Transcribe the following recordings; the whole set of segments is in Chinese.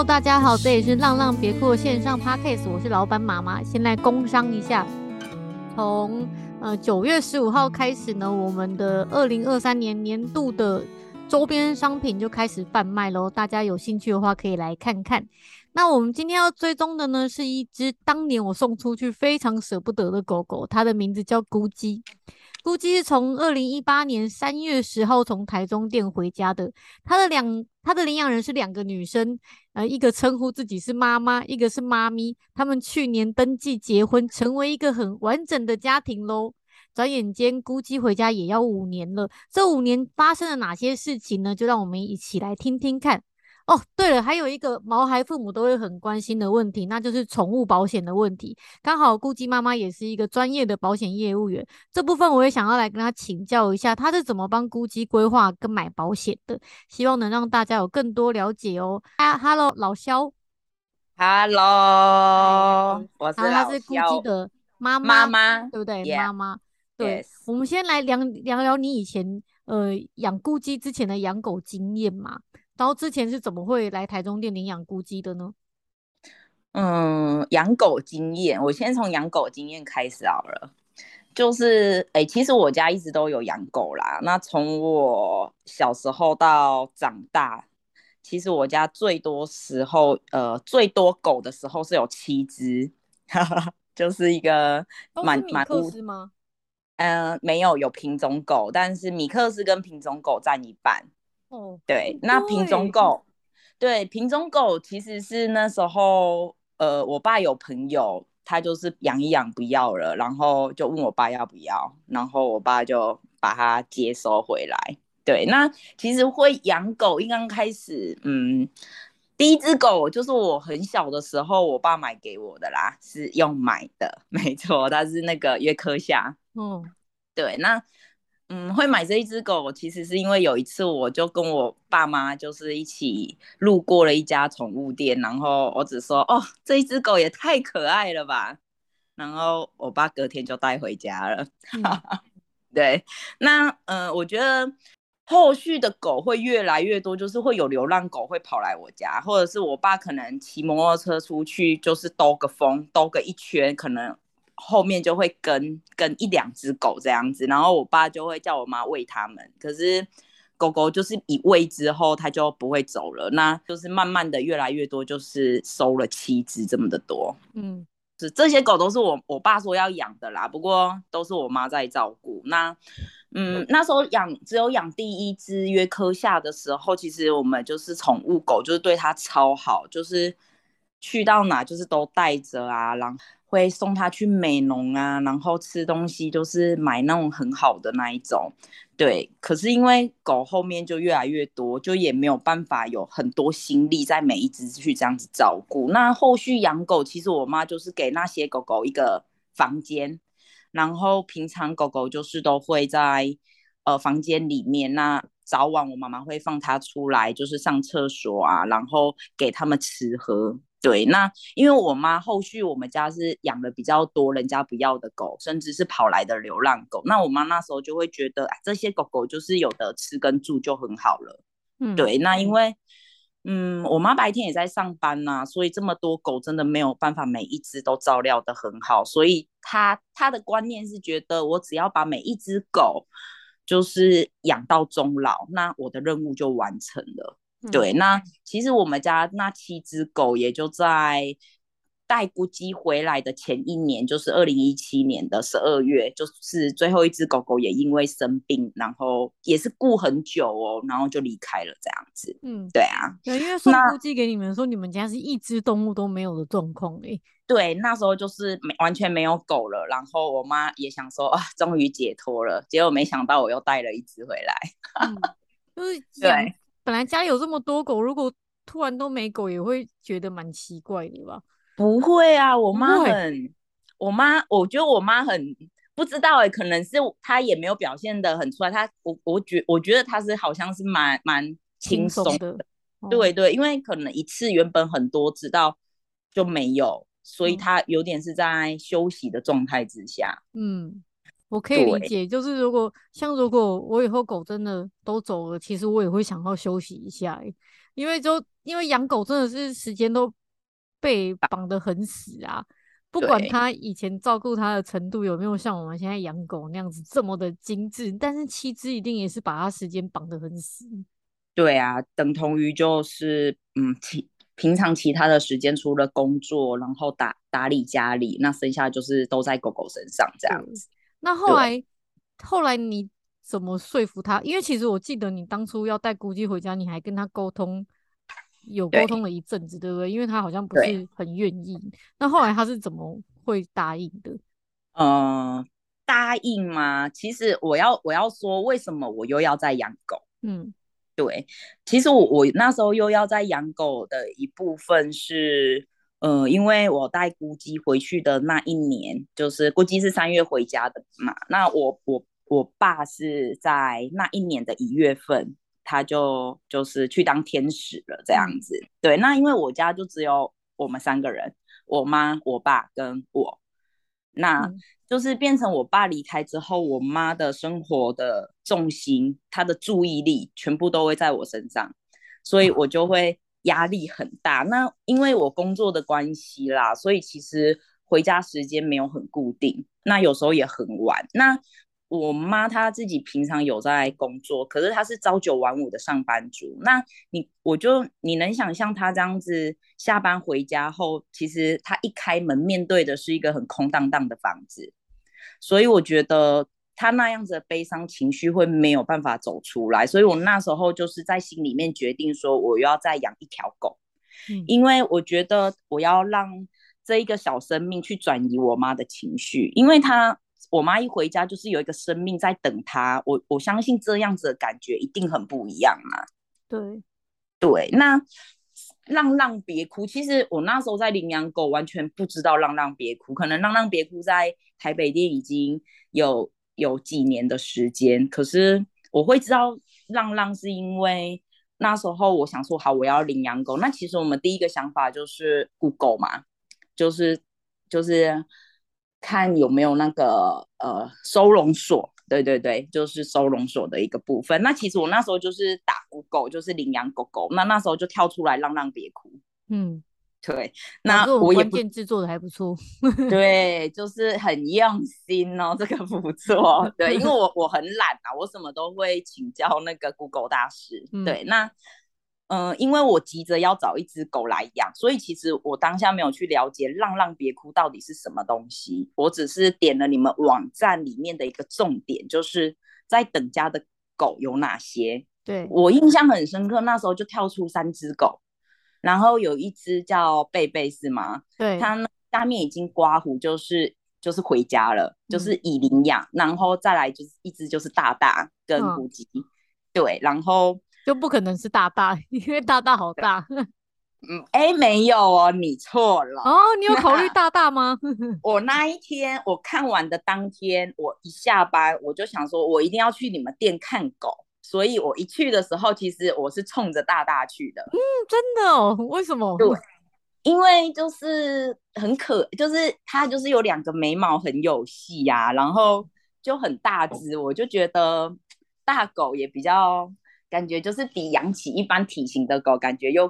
Hello， 大家好，这里是浪浪别哭的线上 Podcast， 我是老板妈妈。先来工商一下，从9月15号开始呢，我们的2023年年度的周边商品就开始贩卖咯，大家有兴趣的话可以来看看。那我们今天要追踪的呢，是一只当年我送出去非常舍不得的狗狗，它的名字叫咕叽。咕叽是从2018年3月10号从台中店回家的，他的领养人是两个女生，一个称呼自己是妈妈，一个是妈咪，他们去年登记结婚，成为一个很完整的家庭咯。转眼间咕叽回家也要5年了，这5年发生了哪些事情呢？就让我们一起来听听看。哦，对了，还有一个毛孩父母都会很关心的问题，那就是宠物保险的问题。刚好咕叽妈妈也是一个专业的保险业务员，这部分我也想要来跟她请教一下，她是怎么帮咕叽规划跟买保险的，希望能让大家有更多了解哦。Hello， 老肖。Hello， 我是老肖。她是咕叽的妈妈，对不对？ Yeah. 妈妈。对， yes. 我们先来聊聊你以前养咕叽之前的养狗经验嘛。然后之前是怎么会来台中店领养咕叽的呢？养狗经验，我先从养狗经验开始好了。就是，其实我家一直都有养狗啦。那从我小时候到长大，其实我家最多狗的时候是有7只，就是一个满屋子吗？没有品种狗，但是米克斯跟品种狗占一半。哦，对，那品种狗其实是那时候，我爸有朋友，他就是养一养不要了，然后就问我爸要不要，然后我爸就把它接收回来。对，那其实会养狗，一刚开始，第一只狗就是我很小的时候，我爸买给我的啦，是用买的，没错，它是那个约克夏。对，那。会买这一只狗，其实是因为有一次我就跟我爸妈就是一起路过了一家宠物店，然后我只说哦，这一只狗也太可爱了吧，然后我爸隔天就带回家了。对，那我觉得后续的狗会越来越多，就是会有流浪狗会跑来我家，或者是我爸可能骑摩托车出去，就是兜个一圈，可能后面就会跟1-2只狗这样子，然后我爸就会叫我妈喂他们，可是狗狗就是一喂之后它就不会走了，那就是慢慢的越来越多，就是收了7只这么的多。这些狗都是我爸说要养的啦，不过都是我妈在照顾。那那时候只有养第一只约克夏的时候，其实我们就是宠物狗就是对它超好，就是去到哪就是都带着啊，然后会送他去美容啊，然后吃东西就是买那种很好的那一种。对，可是因为狗后面就越来越多，就也没有办法有很多心力在每一只去这样子照顾。那后续养狗，其实我妈就是给那些狗狗一个房间，然后平常狗狗就是都会在房间里面，那早晚我妈妈会放它出来，就是上厕所啊，然后给它们吃喝。对，那因为我妈后续我们家是养了比较多人家不要的狗，甚至是跑来的流浪狗，那我妈那时候就会觉得，这些狗狗就是有的吃跟住就很好了。对，那因为我妈白天也在上班啊，所以这么多狗真的没有办法每一只都照料得很好，所以她的观念是觉得我只要把每一只狗就是养到终老，那我的任务就完成了。对，那其实我们家那7只狗也就在带咕叽回来的前一年，就是2017年的12月，就是最后一只狗狗也因为生病，然后也是顾很久哦，然后就离开了这样子。对啊，对，因为送咕叽给你们说，你们家是一只动物都没有的状况。对，那时候就是完全没有狗了，然后我妈也想说啊，终于解脱了，结果没想到我又带了一只回来。就是对。本来家里有这么多狗，如果突然都没狗也会觉得蛮奇怪的吧？不会啊，我觉得我妈很不知道可能是她也没有表现得很出来，我觉得她是好像是蛮轻松的。对对，因为可能一次原本很多只到就没有，所以她有点是在休息的状态之下。我可以理解，就是如果我以后狗真的都走了，其实我也会想要休息一下，因为养狗真的是时间都被绑得很死啊，不管他以前照顾他的程度有没有像我们现在养狗那样子这么的精致，但是7只一定也是把他时间绑得很死。对啊，等同于就是平常其他的时间除了工作然后打理家里，那剩下就是都在狗狗身上这样子。那后来你怎么说服他？因为其实我记得你当初要带咕叽回家，你还跟他沟通了一阵子，对不对？因为他好像不是很愿意。那后来他是怎么会答应的？答应吗？其实我要说为什么我又要再养狗。对，其实我那时候又要再养狗的一部分是因为我带咕叽回去的那一年，就是咕叽是3月回家的嘛，那我爸是在那一年的1月份他就是去当天使了这样子。对，那因为我家就只有我们3个人，我妈我爸跟我，那就是变成我爸离开之后，我妈的生活的重心她的注意力全部都会在我身上，所以我就会压力很大。那因为我工作的关系啦，所以其实回家时间没有很固定，那有时候也很晚。那我妈她自己平常有在工作，可是她是朝9晚5的上班族。那你能想象她这样子下班回家后，其实她一开门面对的是一个很空荡荡的房子，所以我觉得她那样子的悲伤情绪会没有办法走出来。所以我那时候就是在心里面决定说，我要再养1条狗，因为我觉得我要让这一个小生命去转移我妈的情绪，因为我妈一回家就是有一个生命在等她，我相信这样子的感觉一定很不一样啊。对，那浪浪别哭，其实我那时候在领养狗完全不知道浪浪别哭，可能浪浪别哭在台北店已经有几年的时间，可是我会知道浪浪是因为那时候我想说好我要领养狗，那其实我们第一个想法就是雇狗嘛，就是看有没有那个收容所，对，就是收容所的一个部分。那其实我那时候就是打Google，就是领养狗狗，那时候就跳出来浪浪别哭。对，那我也关键字做的还不错。对，就是很用心哦，这个不错。对，因为我很懒啊，我什么都会请教那个 Google 大师。对，那因为我急着要找一只狗来养，所以其实我当下没有去了解浪浪别哭到底是什么东西，我只是点了你们网站里面的一个重点，就是在等家的狗有哪些。对，我印象很深刻，那时候就跳出3只狗，然后有一只叫贝贝是吗？对，它下面已经刮胡，就是回家了，就是已领养，然后再来就是一只就是大大跟胡姬。对，然后就不可能是大大，因为大大好大。没有哦，你错了哦。你有考虑大大吗？我那一天我看完的当天，我一下班我就想说我一定要去你们店看狗，所以我一去的时候其实我是冲着大大去的。真的哦？为什么？对，因为就是很就是他就是有2个眉毛很有戏啊，然后就很大只，我就觉得大狗也比较感觉就是比养起一般体型的狗感觉又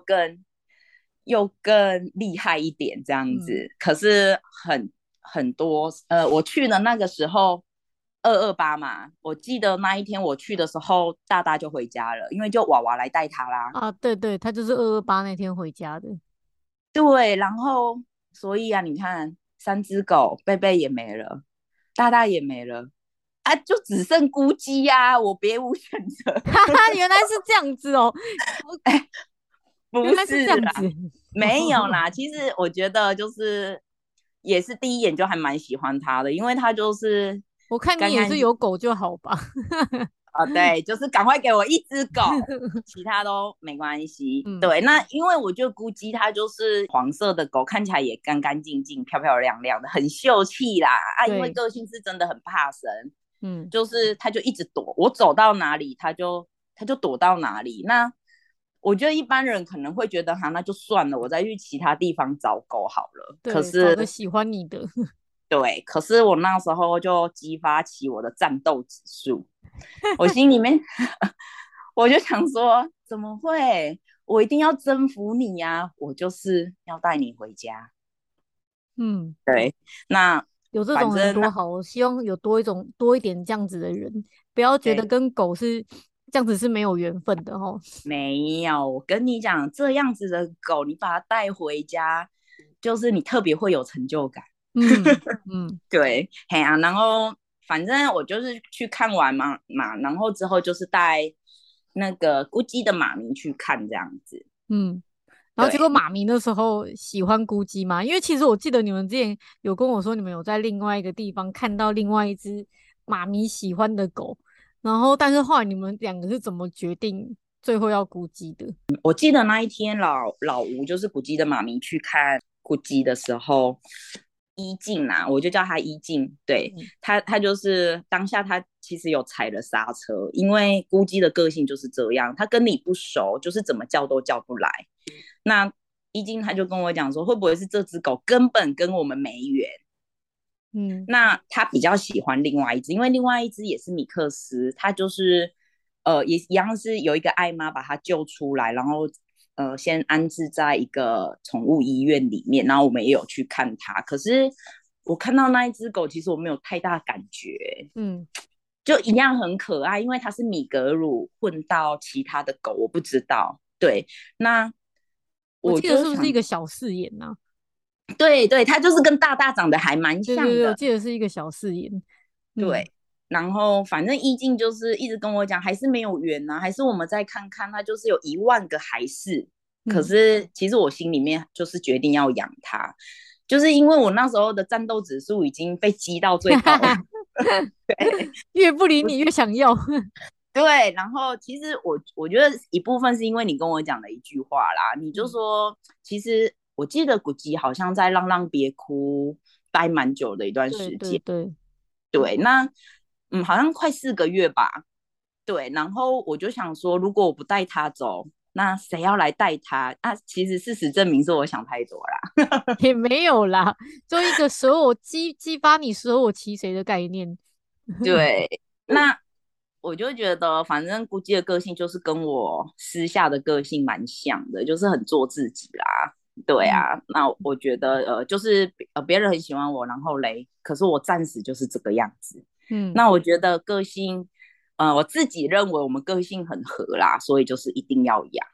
更厉害一点这样子。可是很多我去的那个时候228嘛，我记得那一天我去的时候大大就回家了，因为就娃娃来带他啦。对，他就是228那天回家的。对，然后所以啊你看3只狗，贝贝也没了，大大也没了啊，就只剩咕叽呀，我别无选择。原来是这样子哦。不是啦，没有啦。其实我觉得就是也是第一眼就还蛮喜欢他的，因为他就是我看你也是有狗就好吧。对，就是赶快给我1只狗，其他都没关系。对，那因为我就咕叽他就是黄色的狗，看起来也干干净净、漂漂亮亮的，很秀气啦。因为个性是真的很怕生。就是他就一直躲，我走到哪里他就躲到哪里。那我觉得一般人可能会觉得那就算了，我再去其他地方找狗好了。可是找个喜欢你的。对，可是我那时候就激发起我的战斗指数，我心里面我就想说怎么会，我一定要征服你啊，我就是要带你回家。嗯，对，那有这种人多好，我希望有多一点这样子的人，不要觉得跟狗是这样子是没有缘分的哦。没有，我跟你讲，这样子的狗你把它带回家，就是你特别会有成就感。嗯嗯，对，嘿啊，然后反正我就是去看完嘛，然后之后就是带那个咕叽的妈咪去看这样子。嗯，然后结果妈咪那时候喜欢咕叽嘛，因为其实我记得你们之前有跟我说你们有在另外一个地方看到另外一只妈咪喜欢的狗，然后但是后来你们两个是怎么决定最后要咕叽的？我记得那一天老吴就是咕叽的妈咪去看咕叽的时候，一静啦，我就叫他一静。对、嗯、他就是当下他其实有踩了刹车，因为咕叽的个性就是这样，他跟你不熟，就是怎么叫都叫不来。那一静他就跟我讲说，会不会是这只狗根本跟我们没缘？嗯，那他比较喜欢另外一只，因为另外一只也是米克斯，他就是也一样是有一个爱妈把他救出来，然后先安置在一个宠物医院里面，然后我们也有去看它。可是我看到那一只狗，其实我没有太大感觉，嗯，就一样很可爱，因为它是米格鲁混到其他的狗，我不知道。对，那 我记得是不是一个小四眼啊？对对，它就是跟大大长得还蛮像的。对对对，我记得是一个小四眼。嗯、对。然后反正一静就是一直跟我讲还是没有缘啊，还是我们再看看，他就是有10000个还是、嗯、可是其实我心里面就是决定要养他，就是因为我那时候的战斗指数已经被激到最高了对，越不理你越想要对，然后其实我觉得一部分是因为你跟我讲的一句话啦，你就说、嗯、其实我记得古吉好像在浪浪别哭待蛮久的一段时间，对对对对，那嗯，好像快4个月吧。对，然后我就想说，如果我不带他走，那谁要来带他？啊，其实事实证明是我想太多啦，也没有啦，就一个舍我 激发你舍我其谁的概念。对，那我就觉得，反正咕叽的个性就是跟我私下的个性蛮像的，就是很做自己啦。对啊、嗯、那我觉得就是别人很喜欢我，然后嘞，可是我暂时就是这个样子。嗯，那我觉得个性我自己认为我们个性很合啦，所以就是一定要养。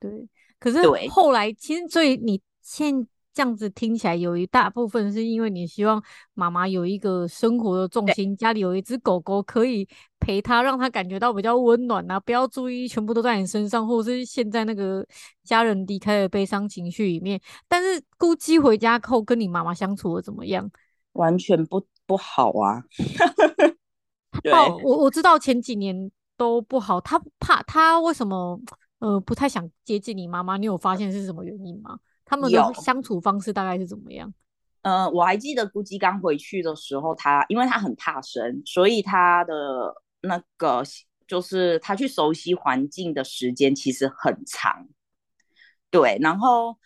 对，可是后来其实所以你现在这样子听起来有一大部分是因为你希望妈妈有一个生活的重心，家里有一只狗狗可以陪她，让她感觉到比较温暖啊，不要注意全部都在你身上，或是现在那个家人离开的悲伤情绪里面。但是咕叽回家后跟你妈妈相处的怎么样？完全不好啊对，我知道前几年都不好。他为什么不太想接近你妈妈？你有发现是什么原因吗？他们的相处方式大概是怎么样？我还记得咕叽刚回去的时候，他因为他很怕生，所以他的那个就是他去熟悉环境的时间其实很长。对，然后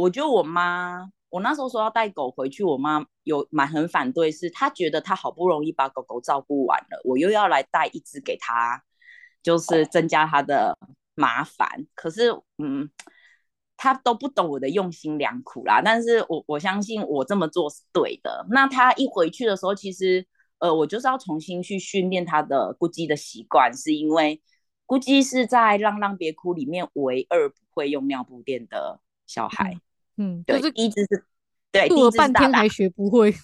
我觉得我妈，我那时候说要带狗回去，我妈有蛮很反对，是她觉得她好不容易把狗狗照顾完了，我又要来带一只给她，就是增加她的麻烦。可是嗯，她都不懂我的用心良苦啦，但是我相信我这么做是对的。那她一回去的时候，其实我就是要重新去训练她的咕叽的习惯，是因为咕叽是在浪浪别哭里面唯2不会用尿布垫的小孩。嗯嗯，对，就是第一只是，对，第一只是大大，半天还学不会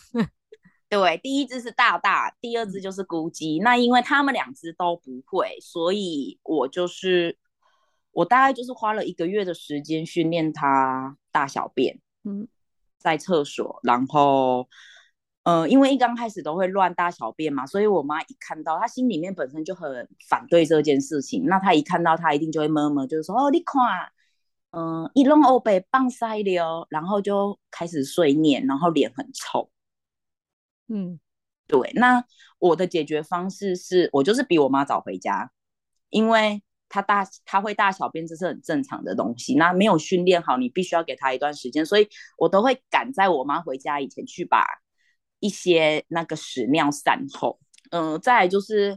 对，第一只是大大，第二只就是咕叽。那因为他们两只都不会，所以我大概就是花了1个月的时间训练他大小便，嗯，在厕所，然后因为一刚开始都会乱大小便嘛，所以我妈一看到，她心里面本身就很反对这件事情，那她一看到她一定就会murmur，就是说哦，你看。嗯，一弄欧北棒塞流，然后就开始碎念，然后脸很臭。嗯，对。那我的解决方式是，我就是比我妈早回家，因为她会大小便，这是很正常的东西。那没有训练好，你必须要给她一段时间，所以我都会赶在我妈回家以前去把一些那个屎尿散后。再来就是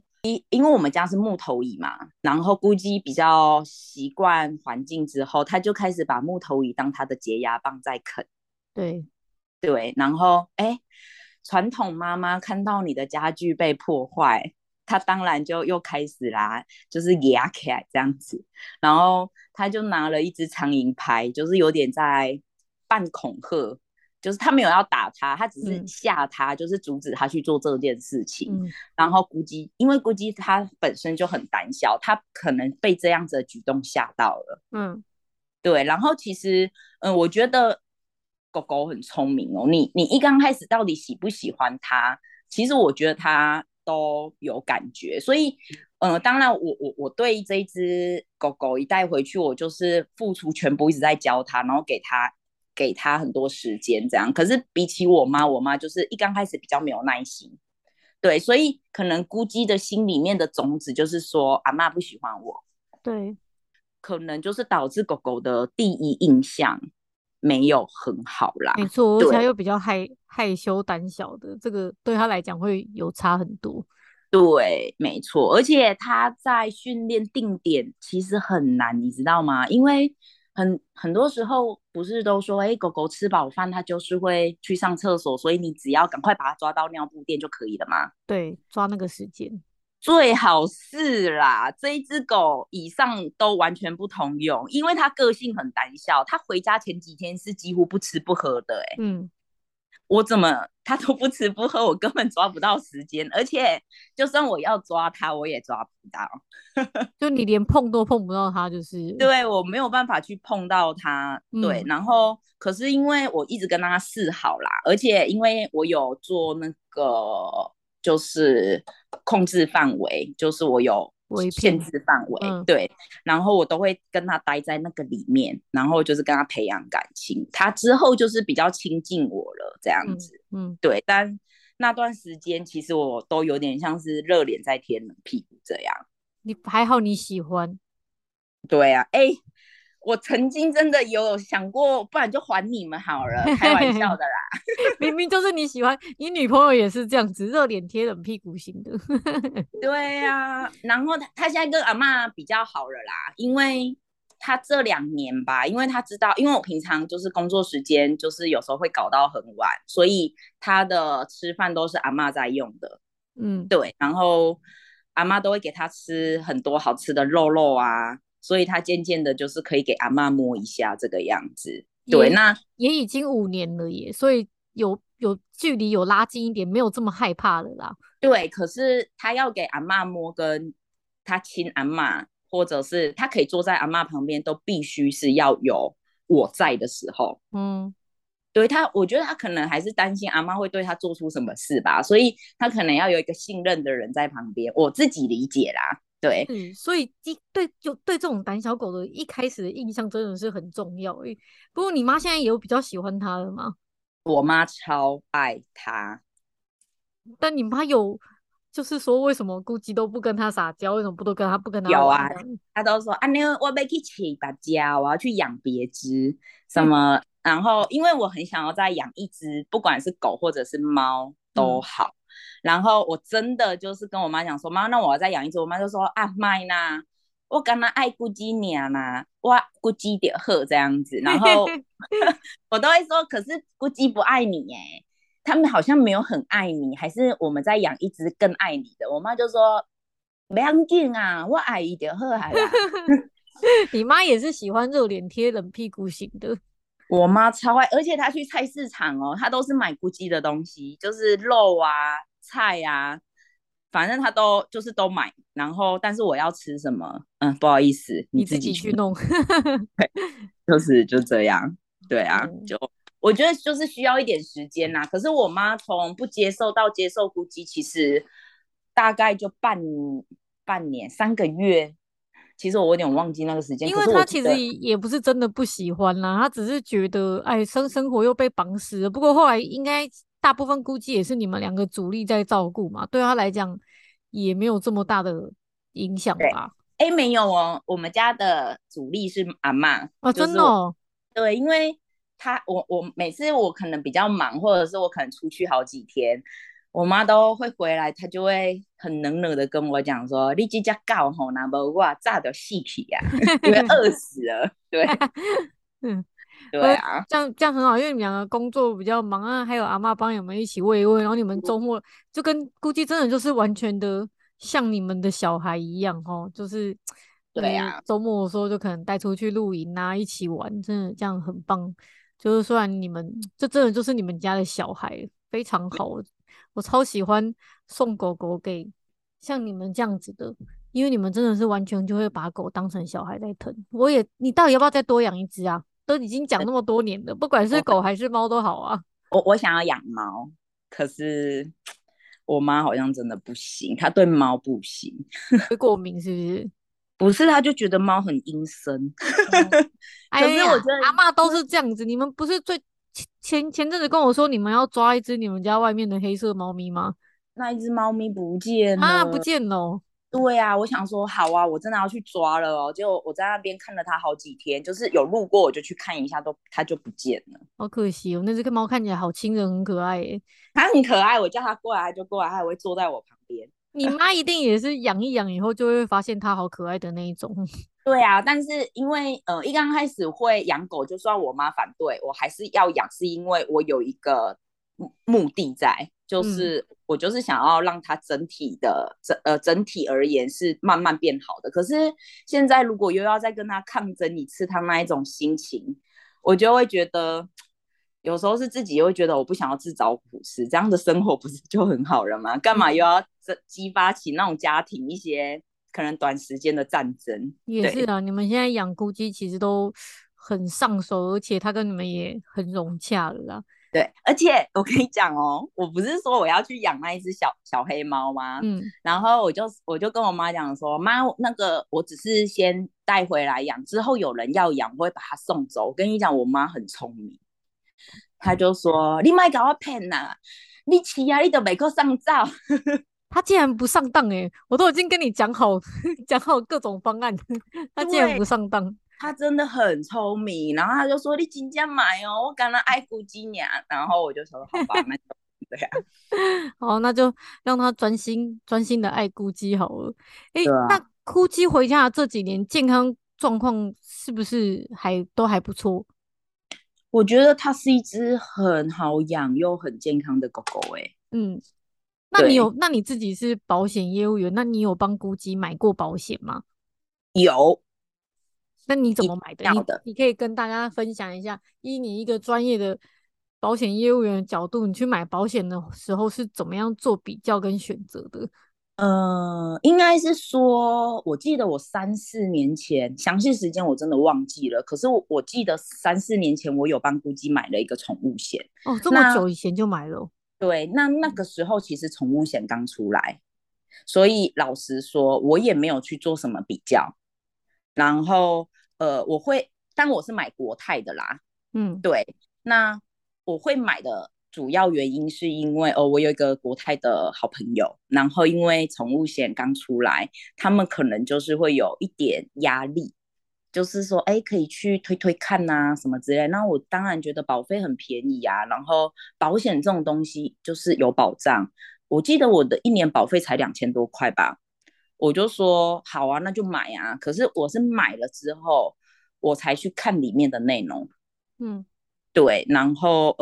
因为我们家是木头椅嘛，然后估计比较习惯环境之后，他就开始把木头椅当他的解压棒在啃。对，然后传统妈妈看到你的家具被破坏，她当然就又开始啦，就是牙起来这样子，然后她就拿了一只苍蝇拍，就是有点在半恐吓，就是她没有要打她，她只是吓她，就是阻止她去做这件事情。然后估计她本身就很胆小，她可能被这样子的举动吓到了。对，然后其实我觉得狗狗很聪明哦，你一刚开始到底喜不喜欢它，其实我觉得它都有感觉，所以当然我对这一只狗狗一带回去，我就是付出全部一直在教它，然后给它很多时间这样。可是比起我妈就是一刚开始比较没有耐心，对，所以可能咕叽的心里面的种子就是说阿嬷不喜欢我，对，可能就是导致狗狗的第一印象没有很好啦，没错，而且他又比较害羞胆小的，这个对他来讲会有差很多。对，没错，而且他在训练定点其实很难，你知道吗？因为很多时候不是都说，狗狗吃饱饭它就是会去上厕所，所以你只要赶快把它抓到尿布垫就可以了嘛。对，抓那个时间。最好是啦，这一只狗以上都完全不通用，因为它个性很胆小，它回家前几天是几乎不吃不喝的。我怎么它都不吃不喝，我根本抓不到时间，而且就算我要抓它我也抓不到。就你连碰都碰不到它，就是对，我没有办法去碰到它。对，然后可是因为我一直跟它示好啦，而且因为我有做那个就是控制范围，就是我有限制范围，对，然后我都会跟他待在那个里面，然后就是跟他培养感情，他之后就是比较亲近我了这样子。对，但那段时间其实我都有点像是热脸在贴冷屁股这样。你还好你喜欢。对啊，我曾经真的有想过，不然就还你们好了，开玩笑的啦。明明就是你喜欢，你女朋友也是这样子，热脸贴冷屁股型的。对啊，然后她现在跟阿嬷比较好了啦，因为她这2年吧，因为她知道，因为我平常就是工作时间就是有时候会搞到很晚，所以她的吃饭都是阿嬷在用的。对，然后阿嬷都会给她吃很多好吃的肉啊。所以他渐渐的就是可以给阿嬷摸一下这个样子。对，那也已经5年了耶，所以有距离有拉近一点，没有这么害怕了啦。对，可是他要给阿嬷摸跟他亲阿嬷，或者是他可以坐在阿嬷旁边，都必须是要有我在的时候。对，他我觉得他可能还是担心阿嬷会对他做出什么事吧，所以他可能要有一个信任的人在旁边，我自己理解啦。对，所以对这种胆小狗的一开始的印象真的是很重要。不过你妈现在也有比较喜欢它了吗？我妈超爱它，但你妈有就是说为什么咕叽都不跟它撒娇，为什么不跟它玩？有啊，她都说啊，我要去饲别只，我要去养别只什么。然后因为我很想要再养一只，不管是狗或者是猫都好。然后我真的就是跟我妈讲说，妈，那我要再养一只。我妈就说啊，卖啦，我刚刚爱咕叽娘啦，我咕叽就好这样子。然后我都会说，可是咕叽不爱你耶，他们好像没有很爱你，还是我们再养一只更爱你的。我妈就说不要紧啊，我爱伊就好啦。你妈也是喜欢热脸贴冷屁股型的。我妈超爱，而且她去菜市场哦，她都是买咕叽的东西，就是肉啊、菜啊，反正她都就是都买。然后，但是我要吃什么，不好意思，你自己去弄。对，就这样。对啊，就我觉得就是需要一点时间啦。可是我妈从不接受到接受咕叽，其实大概就半年3个月。其实我有点忘记那个时间，因为他其实也不是真的不喜欢啦，他只是觉得生活又被绑死了。不过后来应该大部分估计也是你们两个主力在照顾嘛，对他来讲也没有这么大的影响吧。没有哦，我们家的主力是阿嬷。真的哦？对，因为我每次我可能比较忙，或者是我可能出去好几天，我妈都会回来，她就会很冷冷的跟我讲说：“你这只狗吼，那不哇炸的细体啊，因为饿死了。”对，嗯，对啊，这样很好，因为你们两个工作比较忙啊，还有阿嬷帮你们一起喂一喂，然后你们周末就跟估计真的就是完全的像你们的小孩一样哦，就是对啊，周末的时候就可能带出去露营啊，一起玩，真的这样很棒。就是虽然你们这真的就是你们家的小孩，非常好。我超喜欢送狗狗给像你们这样子的，因为你们真的是完全就会把狗当成小孩在疼。你到底要不要再多养一只啊？都已经讲那么多年了，不管是狗还是猫都好啊。我想要养猫，可是我妈好像真的不行，她对猫不行，会过敏是不是？不是，她就觉得猫很阴森。可是我觉得阿嬷都是这样子，你们不是最。前阵子跟我说你们要抓一只你们家外面的黑色猫咪吗？那一只猫咪不见了啊，不见了。对啊，我想说好啊，我真的要去抓了哦。结果我在那边看了它好几天，就是有路过我就去看一下，它就不见了，好可惜哦。那只猫看起来好亲人，很可爱耶。它很可爱，我叫它过来它就过来，它还会坐在我旁边。你妈一定也是养一养以后就会发现它好可爱的那一种。对啊，但是因为一刚开始会养狗，就算我妈反对，我还是要养，是因为我有一个目的在，就是、我就是想要让它整体而言是慢慢变好的。可是现在如果又要再跟它抗争一次，它那一种心情，我就会觉得。有时候是自己又觉得我不想要自找苦吃，这样的生活不是就很好了吗？干嘛又要激发起那种家庭一些可能短时间的战争？也是啊，你们现在养咕叽其实都很上手，而且它跟你们也很融洽了啦。对，而且我跟你讲哦，我不是说我要去养那一只小黑猫吗？然后我就跟我妈讲说，妈，那个我只是先带回来养，之后有人要养，我会把它送走。我跟你讲，我妈很聪明。他就说：“你别把我骗啦，你吃啊，你就不可上灶。”他竟然不上当欸，我都已经跟你讲好各种方案，他竟然不上当。他真的很聪明，然后他就说：“你真的买哦，我刚刚爱估计你。”然后我就说：“好吧，那就对啊，好，那就让他专心的爱估计好了。欸”哎、啊，那估计回家这几年健康状况是不是都还不错？我觉得它是一只很好养又很健康的狗狗欸。那你自己是保险业务员，那你有帮咕叽买过保险吗？有。那你怎么买的？你可以跟大家分享一下，以你一个专业的保险业务员的角度，你去买保险的时候是怎么样做比较跟选择的？应该是说，我记得我3-4年前，详细时间我真的忘记了。可是我记得3-4年前，我有帮咕叽买了一个宠物险。哦，这么久以前就买了？对，那个时候其实宠物险刚出来，所以老实说，我也没有去做什么比较。然后，但我是买国泰的啦。对，那我会买的。主要原因是因为我有一个国泰的好朋友，然后因为宠物险刚出来，他们可能就是会有一点压力，就是说可以去推推看啊什么之类。那我当然觉得保费很便宜啊，然后保险这种东西就是有保障，我记得我的一年保费才2000多块吧，我就说好啊，那就买啊。可是我是买了之后我才去看里面的内容。对，然后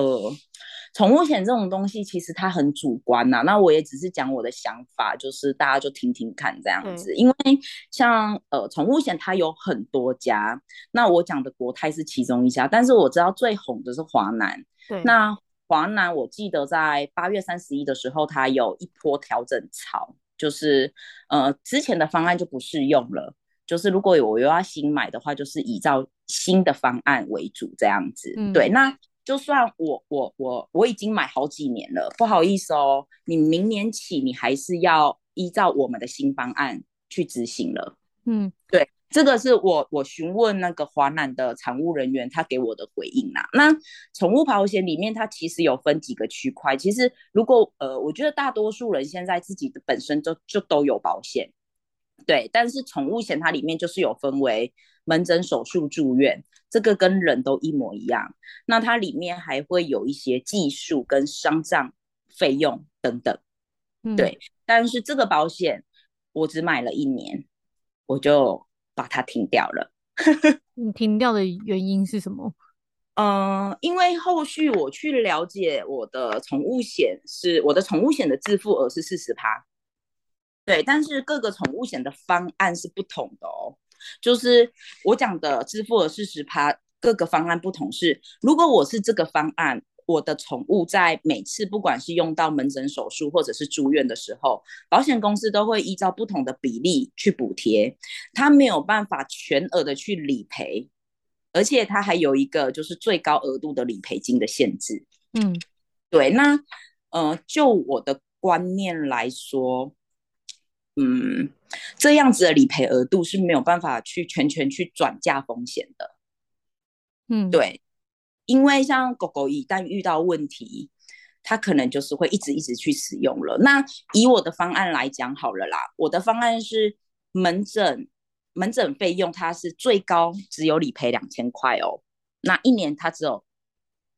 宠物险这种东西其实它很主观呐，那我也只是讲我的想法，就是大家就听听看这样子。因为像宠物险它有很多家，那我讲的国泰是其中一家，但是我知道最红的是华南。对，那华南我记得在8月31的时候，它有一波调整潮，就是之前的方案就不适用了。就是如果我又要新买的话，就是依照新的方案为主这样子。对，那就算我已经买好几年了，不好意思哦，你明年起你还是要依照我们的新方案去执行了。对，这个是我询问那个华南的产务人员他给我的回应啦。那宠物保险里面它其实有分几个区块，其实如果我觉得大多数人现在自己的本身就都有保险。对，但是宠物险它里面就是有分为门诊、手术、住院，这个跟人都一模一样。那它里面还会有一些技术跟丧葬费用等等，对。但是这个保险我只买了1年，我就把它停掉了。你停掉的原因是什么？因为后续我去了解我的宠物险的自付额是 40%， 对，但是各个宠物险的方案是不同的哦。就是我讲的自付额 40%， 各个方案不同是，如果我是这个方案，我的宠物在每次不管是用到门诊、手术或者是住院的时候，保险公司都会依照不同的比例去补贴，它没有办法全额的去理赔，而且它还有一个就是最高额度的理赔金的限制。对。那就我的观念来说，这样子的理赔额度是没有办法去全权去转嫁风险的。对。因为像狗狗一旦遇到问题，它可能就是会一直去使用了。那以我的方案来讲好了啦，我的方案是门诊费用它是最高只有理赔2000块哦，那1年它只有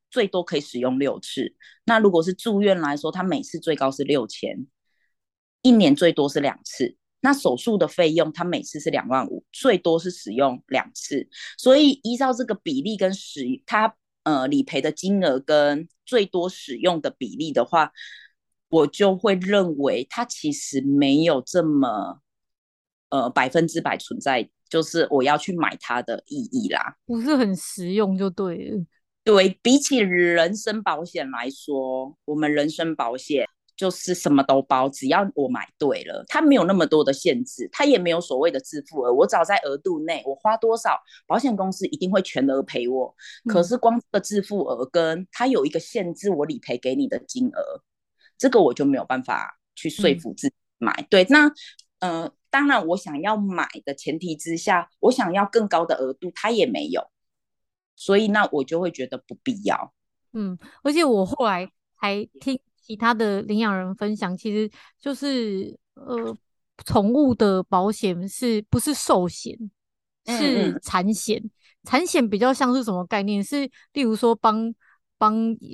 最多可以使用6次。那如果是住院来说，它每次最高是6000，1年最多是2次。那手术的费用它每次是25000，最多是使用2次。所以依照这个比例跟它理赔的金额跟最多使用的比例的话，我就会认为它其实没有这么100%存在，就是我要去买它的意义啦，不是很实用就对了。对，比起人身保险来说，我们人身保险就是什么都包，只要我买对了，它没有那么多的限制，它也没有所谓的自付额，我只要在额度内，我花多少，保险公司一定会全额赔我。可是光这个自付额跟它有一个限制，我理赔给你的金额，这个我就没有办法去说服自己买。对，那当然我想要买的前提之下，我想要更高的额度，它也没有，所以那我就会觉得不必要。而且我后来还听其他的领养人分享，其实就是宠物的保险是不是寿险，是产险。产险比较像是什么概念？是例如说帮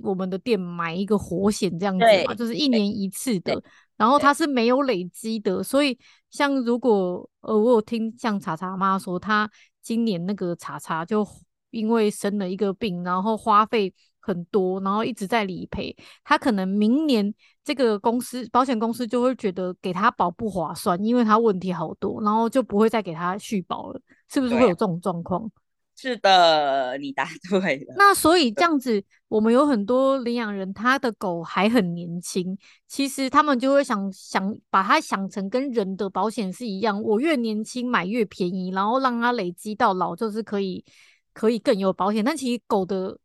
我们的店买一个活险这样子嘛，就是1年1次的，然后它是没有累积的。所以像如果我有听像查查妈说，她今年那个查查就因为生了一个病，然后花费很多，然后一直在理赔，他可能明年这个保险公司就会觉得给他保不划算，因为他问题好多，然后就不会再给他续保了，是不是会有这种状况？是的，你答对了。那所以这样子，我们有很多领养人，他的狗还很年轻，其实他们就会想把它想成跟人的保险是一样，我越年轻买越便宜，然后让它累积到老，就是可以更有保险。但其实狗的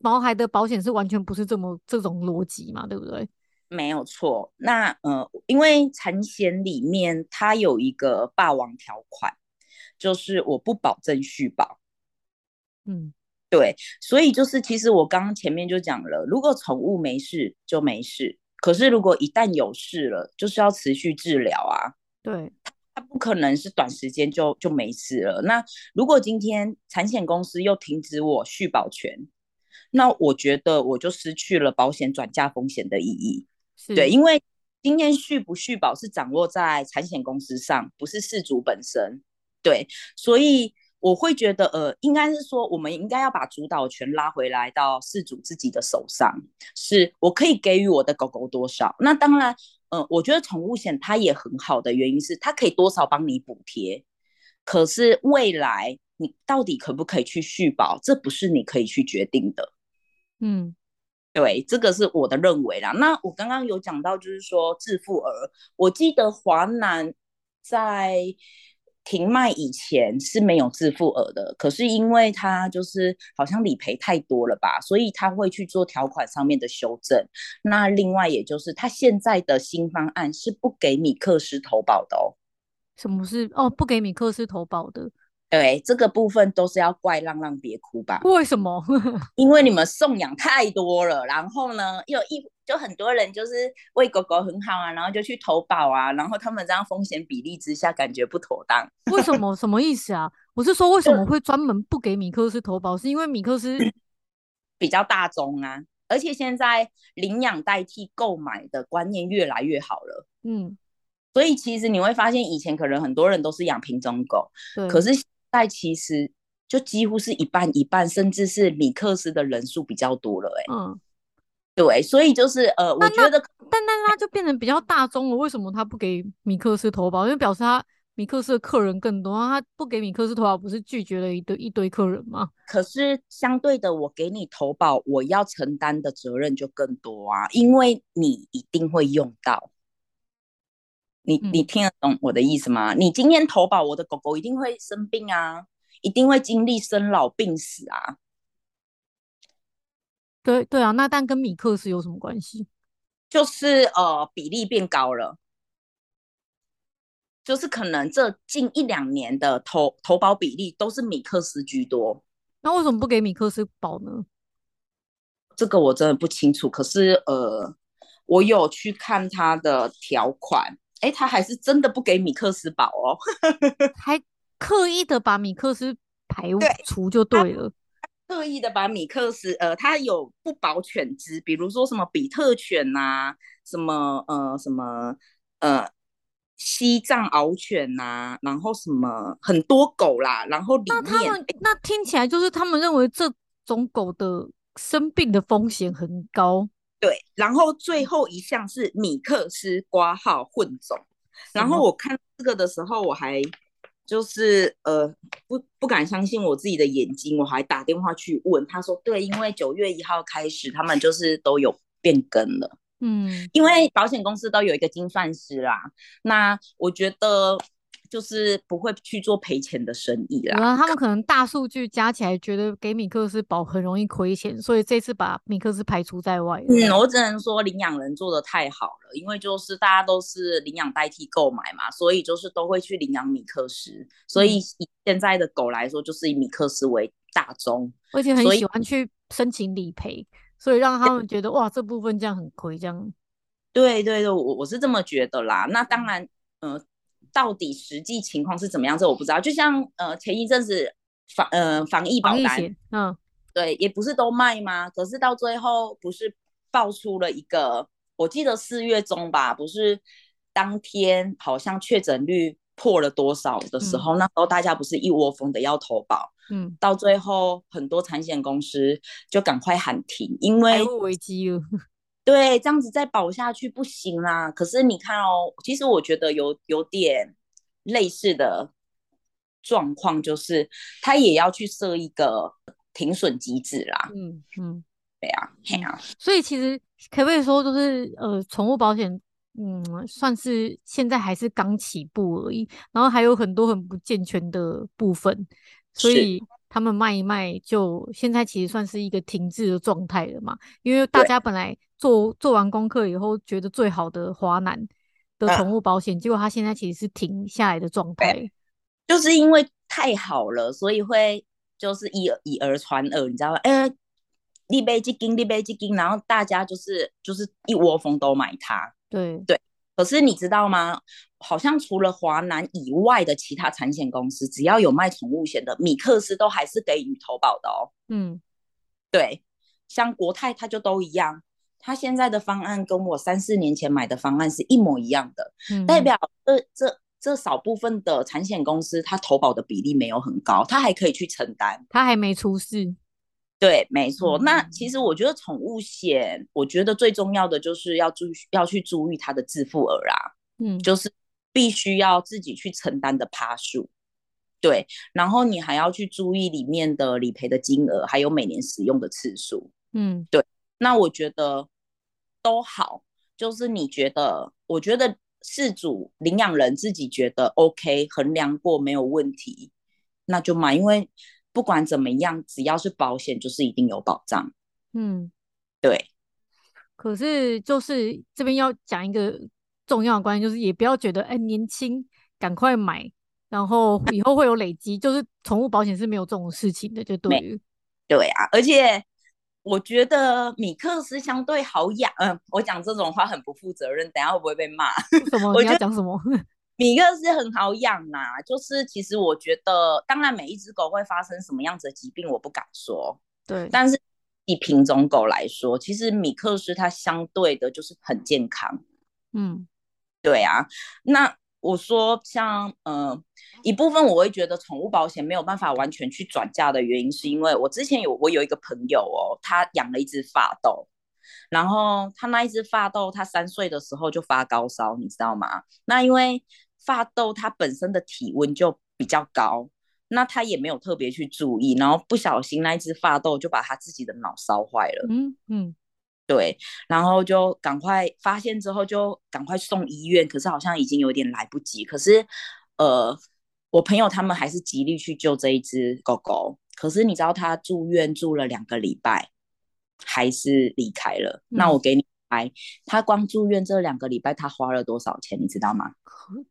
毛孩的保险是完全不是这种逻辑嘛，对不对？没有错。那因为产险里面它有一个霸王条款，就是我不保证续保。对。所以就是其实我刚刚前面就讲了，如果宠物没事就没事，可是如果一旦有事了，就是要持续治疗啊。对。它不可能是短时间就没事了。那如果今天产险公司又停止我续保权，那我觉得我就失去了保险转嫁风险的意义。对，因为今天续不续保是掌握在产险公司上，不是事主本身。对，所以我会觉得应该是说我们应该要把主导权拉回来到事主自己的手上，是我可以给予我的狗狗多少。那当然我觉得宠物险它也很好的原因是它可以多少帮你补贴，可是未来你到底可不可以去续保，这不是你可以去决定的。对，这个是我的认为啦。那我刚刚有讲到就是说自付额，我记得华南在停卖以前是没有自付额的，可是因为他就是好像理赔太多了吧，所以他会去做条款上面的修正。那另外也就是他现在的新方案是不给米克斯投保的哦。什么是？哦，不给米克斯投保的。对，这个部分都是要怪浪浪别哭吧。为什么？因为你们送养太多了，然后呢就很多人就是喂狗狗很好啊，然后就去投保啊，然后他们这样风险比例之下感觉不妥当。为什么？什么意思啊？我是说为什么会专门不给米克斯投保，是因为米克斯比较大宗啊，而且现在领养代替购买的观念越来越好了。嗯，所以其实你会发现以前可能很多人都是养品种狗，可是现在其实就几乎是一半一半，甚至是米克斯的人数比较多了。嗯，对，所以就是我觉得但他就变成比较大宗了。为什么他不给米克斯投保？因为表示他米克斯的客人更多，他不给米克斯投保不是拒绝了一堆客人吗？可是相对的，我给你投保，我要承担的责任就更多啊，因为你一定会用到。你听得懂我的意思吗？你今天投保我的狗狗一定会生病啊，一定会经历生老病死啊。对对啊，那但跟米克斯有什么关系？就是比例变高了，就是可能这近一两年的投保比例都是米克斯居多。那为什么不给米克斯保呢？这个我真的不清楚，可是我有去看他的条款，哎，他还是真的不给米克斯保哦，还刻意的把米克斯排除就对了。对，刻意的把米克斯他有不保犬只，比如说什么比特犬啊，什么西藏獒犬啊，然后什么很多狗啦，然后里面那听起来就是他们认为这种狗的生病的风险很高。对，然后最后一项是米克斯括号混种，然后我看这个的时候我还就是不敢相信我自己的眼睛，我还打电话去问他说，对，因为9月1号开始他们就是都有变更了。嗯，因为保险公司都有一个精算师啦，那我觉得就是不会去做赔钱的生意啦。他们可能大数据加起来觉得给米克斯保很容易亏钱，所以这次把米克斯排除在外。嗯，我只能说领养人做得太好了，因为就是大家都是领养代替购买嘛，所以就是都会去领养米克斯，所以以现在的狗来说就是以米克斯为大宗，而且很喜欢去申请理赔，所以让他们觉得哇，这部分这样很亏这样。对对对，我是这么觉得啦。那当然到底实际情况是怎么样？这我不知道。就像前一阵子防疫保单，嗯，对，也不是都卖吗？可是到最后不是爆出了一个，我记得4月中吧，不是当天好像确诊率破了多少的时候，那时候大家不是一窝蜂的要投保，嗯，到最后很多产险公司就赶快喊停，因为财务危机了。对，这样子再保下去不行啦。可是你看哦，其实我觉得有点类似的状况，就是他也要去设一个停损机制啦。嗯嗯，对啊，嘿啊。所以其实可不可以说，就是宠物保险，算是现在还是刚起步而已，然后还有很多很不健全的部分，所以他们卖一卖，就现在其实算是一个停滞的状态了嘛。因为大家本来做完功课以后觉得最好的华南的宠物保险，结果它现在其实是停下来的状态，就是因为太好了，所以会就是以讹传讹，你知道吗？你买这间，你买这间，然后大家就是一窝蜂都买它。对对，可是你知道吗？好像除了华南以外的其他产险公司，只要有卖宠物险的，米克斯都还是给予投保的哦。嗯，对，像国泰它就都一样。他现在的方案跟我3-4年前买的方案是一模一样的，代表这少部分的产险公司，他投保的比例没有很高，他还可以去承担，他还没出事。对，没错。那其实我觉得宠物险，我觉得最重要的就是要去注意它的自付额啦，就是必须要自己去承担的趴数。对，然后你还要去注意里面的理赔的金额，还有每年使用的次数。嗯，对。那我觉得都好，就是你觉得，我觉得事主领养人自己觉得 OK， 衡量过没有问题，那就买，因为不管怎么样，只要是保险，就是一定有保障。嗯，对。可是就是这边要讲一个重要的观念，就是也不要觉得年轻赶快买然后以后会有累积，就是宠物保险是没有这种事情的，就对于对啊，而且我觉得米克斯相对好养，我讲这种话很不负责任，等一下会不会被骂？什么？你要讲什么？米克斯很好养啊，就是其实我觉得，当然每一只狗会发生什么样子的疾病，我不敢说，对，但是以品种狗来说，其实米克斯它相对的就是很健康，嗯，对啊，那。我说像一部分我会觉得宠物保险没有办法完全去转嫁的原因，是因为我之前我有一个朋友哦，他养了一只法斗，然后他那一只法斗他3岁的时候就发高烧，你知道吗？那因为法斗他本身的体温就比较高，那他也没有特别去注意，然后不小心那一只法斗就把他自己的脑烧坏了，嗯嗯。对，然后就赶快发现之后就赶快送医院，可是好像已经有点来不及。可是，我朋友他们还是极力去救这一只狗狗。可是你知道他住院住了2个礼拜，还是离开了。嗯、那我给你猜，他光住院这2个礼拜他花了多少钱，你知道吗？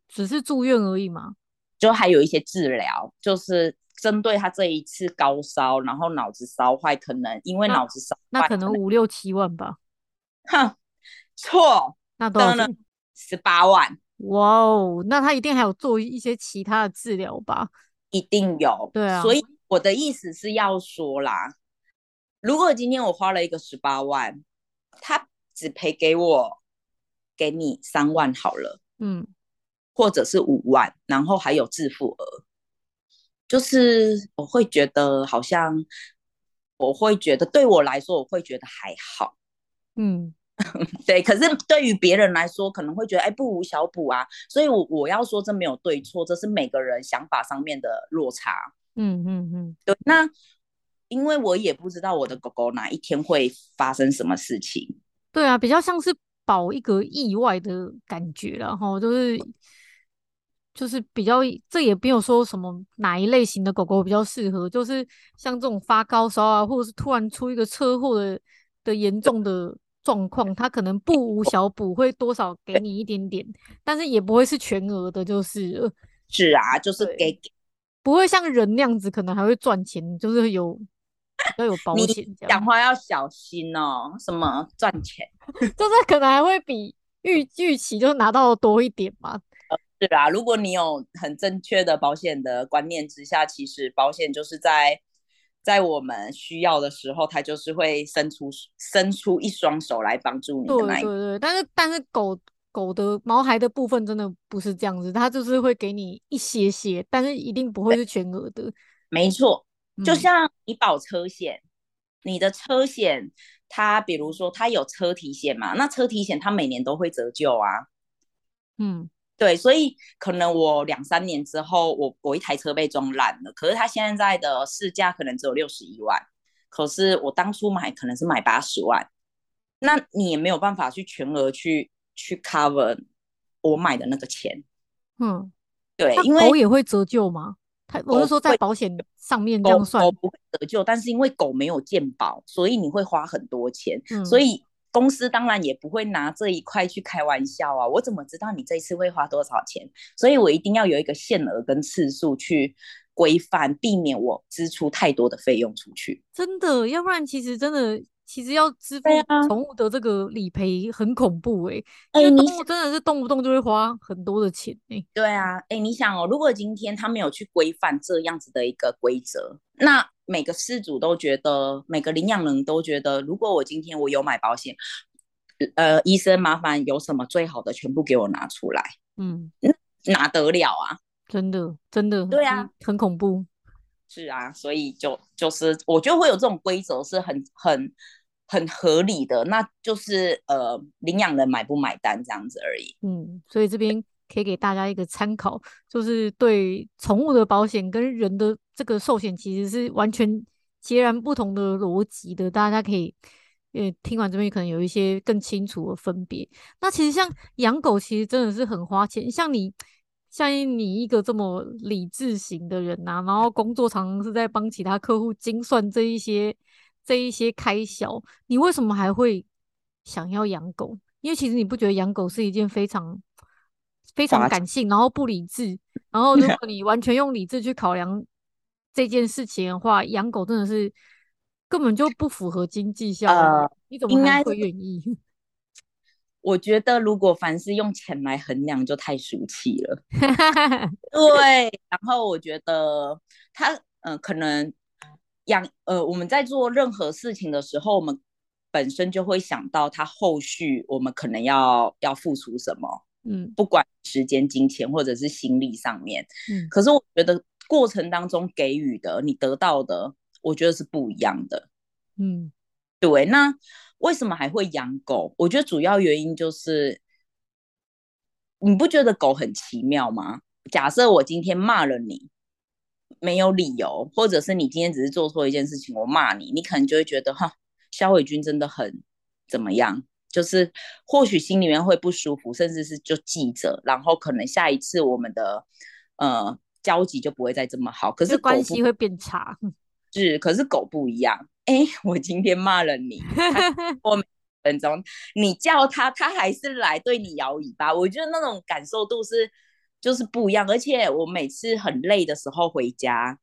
只是住院而已嘛，就还有一些治疗，就是。针对他这一次高烧，然后脑子烧坏，可能因为脑子烧坏，那可能5、6、7万吧。哼，错，那多少钱？18万。哇哦，那他一定还有做一些其他的治疗吧？一定有。对啊。所以我的意思是要说啦，如果今天我花了一个18万，他只赔给你3万好了，嗯，或者是5万，然后还有自付额。就是我会觉得好像，我会觉得对我来说，我会觉得还好，嗯，对。可是对于别人来说，可能会觉得哎，不无小补啊。所以我要说，这没有对错，这是每个人想法上面的落差。嗯嗯嗯，对。那因为我也不知道我的狗狗哪一天会发生什么事情。对啊，比较像是保一个意外的感觉啦，齁，就是比较，这也没有说什么哪一类型的狗狗比较适合，就是像这种发高烧啊，或者是突然出一个车祸的严重的状况，它可能不无小补，会多少给你一点点，但是也不会是全额的，就是是啊，就是给，不会像人那样子，可能还会赚钱，就是有比较有保险。你讲话要小心哦，什么赚钱，就是可能还会比预期就拿到多一点嘛。是啦，如果你有很正确的保险的观念之下，其实保险就是在我们需要的时候，它就是会伸出一双手来帮助你的那一个。对对对，但是狗的毛孩的部分真的不是这样子，它就是会给你一些些，但是一定不会是全额的。没错，就像你保车险，你的车险它比如说它有车体险嘛，那车体险它每年都会折旧啊。嗯。对，所以可能我2、3年之后，我一台车被撞烂了，可是它现在的市价可能只有61万，可是我当初买可能是买80万，那你也没有办法去全额去 cover 我买的那个钱。嗯，对，因为狗也会折旧吗？我是说在保险上面这样算，狗不会折旧，但是因为狗没有健保，所以你会花很多钱，所以。公司当然也不会拿这一块去开玩笑啊，我怎么知道你这一次会花多少钱，所以我一定要有一个限额跟次数去规范，避免我支出太多的费用出去。真的，要不然其实要支付宠物的这个理赔很恐怖欸，因为动物真的是动不动就会花很多的钱欸。对啊，欸，你想哦，如果今天他没有去规范这样子的一个规则，那每个饲主都觉得，每个领养人都觉得，如果我今天我有买保险，医生麻烦有什么最好的全部给我拿出来，嗯，哪得了啊？真的，真的，对啊，很恐怖。是啊，所以就是我觉得会有这种规则是很合理的，那就是领养人买不买单这样子而已。嗯，所以这边可以给大家一个参考，就是对宠物的保险跟人的这个寿险其实是完全截然不同的逻辑的，大家可以听完这边可能有一些更清楚的分别。那其实像养狗其实真的是很花钱，像你一个这么理智型的人啊，然后工作常常是在帮其他客户精算这一些开销，你为什么还会想要养狗？因为其实你不觉得养狗是一件非常非常感性，然后不理智，然后如果你完全用理智去考量这件事情的话，养狗真的是根本就不符合经济效益，你怎么还会愿意？我觉得如果凡是用钱来衡量就太俗气了。对，然后我觉得他可能我们在做任何事情的时候，我们本身就会想到他后续我们可能要付出什么，不管时间、金钱或者是心力上面，可是我觉得过程当中给予的你得到的，我觉得是不一样的。对，那为什么还会养狗？我觉得主要原因就是，你不觉得狗很奇妙吗？假设我今天骂了你，没有理由，或者是你今天只是做错一件事情，我骂你，你可能就会觉得哈，萧伟君真的很怎么样？就是或许心里面会不舒服，甚至是就记着，然后可能下一次我们的交集就不会再这么好，可是关系会变差。是，可是狗不一样。我今天骂了你，我分钟你叫他，他还是来对你摇尾巴。我觉得那种感受度就是不一样。而且我每次很累的时候回家，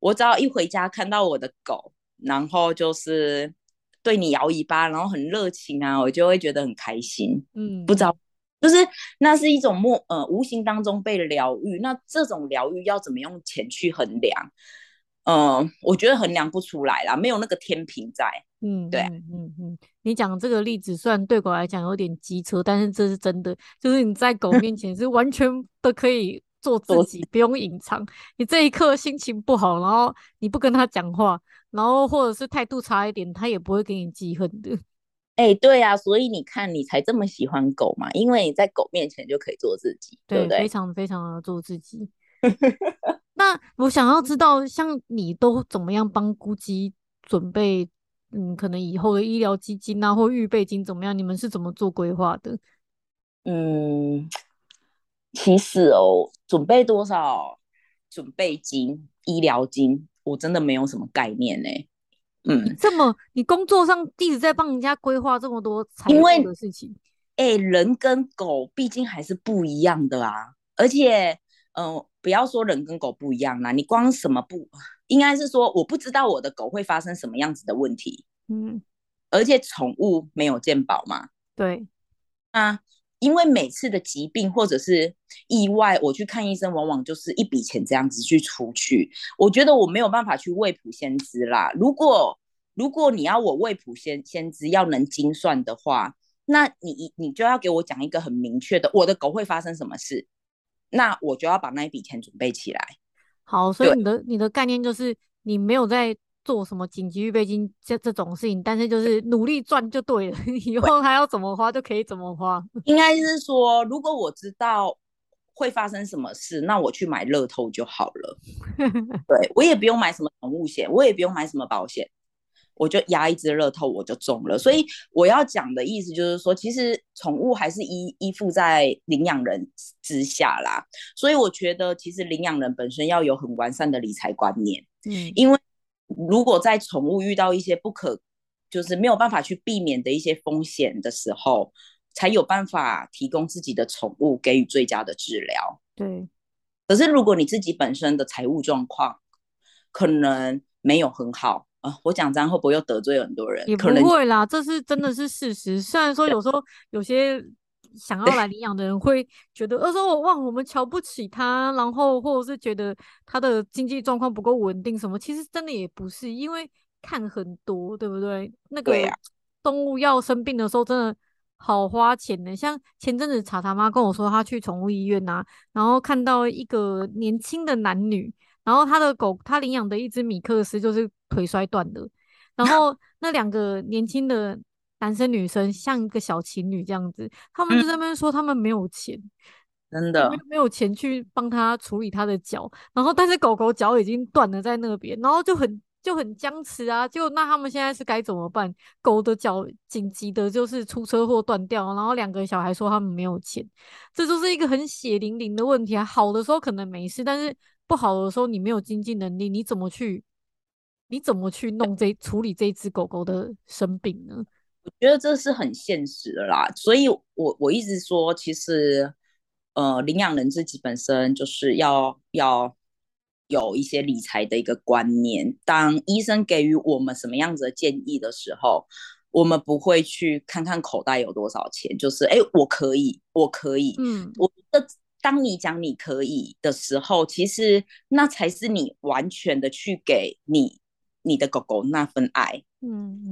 我只要一回家看到我的狗，然后就是对你摇尾巴，然后很热情啊，我就会觉得很开心。不知道，就是那是一种无形当中被疗愈。那这种疗愈要怎么用钱去衡量？我觉得衡量不出来啦，没有那个天平在。对。你讲这个例子虽然对狗来讲有点机车，但是这是真的，就是你在狗面前是完全都可以做自己，不用隐藏。你这一刻心情不好，然后你不跟他讲话，然后或者是态度差一点，他也不会给你记恨的。对啊，所以你看你才这么喜欢狗嘛，因为你在狗面前就可以做自己， 对不对？非常非常的做自己。那我想要知道，像你都怎么样帮咕叽准备可能以后的医疗基金啊，或预备金怎么样，你们是怎么做规划的？其实准备多少准备金、医疗金我真的没有什么概念欸。你工作上一直在帮人家规划这么多财务的事情，人跟狗毕竟还是不一样的啊。而且不要说人跟狗不一样啦，你光什么不应该是说我不知道我的狗会发生什么样子的问题。而且宠物没有健保嘛，对啊，因为每次的疾病或者是意外，我去看医生往往就是一笔钱这样子去出去。我觉得我没有办法去未卜先知啦。如果你要我未卜先知要能精算的话，那你就要给我讲一个很明确的，我的狗会发生什么事，那我就要把那一笔钱准备起来。好，所以你的概念就是你没有在做什么紧急预备金这种事情，但是就是努力赚就对了，以后他要怎么花就可以怎么花。应该是说，如果我知道会发生什么事，那我去买乐透就好了。对，我也不用买什么宠物险，我也不用买什么保险，我就压一只乐透我就中了。所以我要讲的意思就是说，其实宠物还是依附在领养人之下啦。所以我觉得其实领养人本身要有很完善的理财观念。因为如果在宠物遇到一些就是没有办法去避免的一些风险的时候，才有办法提供自己的宠物给予最佳的治疗。对。可是如果你自己本身的财务状况可能没有很好啊，我讲这样会不会又得罪很多人？也不会啦，这是真的是事实。虽然说有时候有些想要来领养的人会觉得说哇，我们瞧不起他，然后或者是觉得他的经济状况不够稳定什么，其实真的也不是，因为看很多，对不对？那个动物要生病的时候真的好花钱呢。像前阵子查查妈跟我说，她去宠物医院啊，然后看到一个年轻的男女，然后他的狗，他领养的一只米克斯就是腿摔断的，然后那两个年轻的男生女生像一个小情侣这样子，他们就在那边说他们没有钱，真的没有钱去帮他处理他的脚，然后但是狗狗脚已经断了在那边，然后就很僵持啊。就那他们现在是该怎么办？狗的脚紧急的就是出车祸断掉，然后两个小孩说他们没有钱，这就是一个很血淋淋的问题啊。好的时候可能没事，但是不好的时候你没有经济能力，你怎么去弄处理这只狗狗的生病呢？我觉得这是很现实的啦。所以我一直说，其实领养人自己本身就是要有一些理财的一个观念。当医生给予我们什么样子的建议的时候，我们不会去看看口袋有多少钱，就是我可以我觉得当你讲你可以的时候，其实那才是你完全的去给你的狗狗那份爱。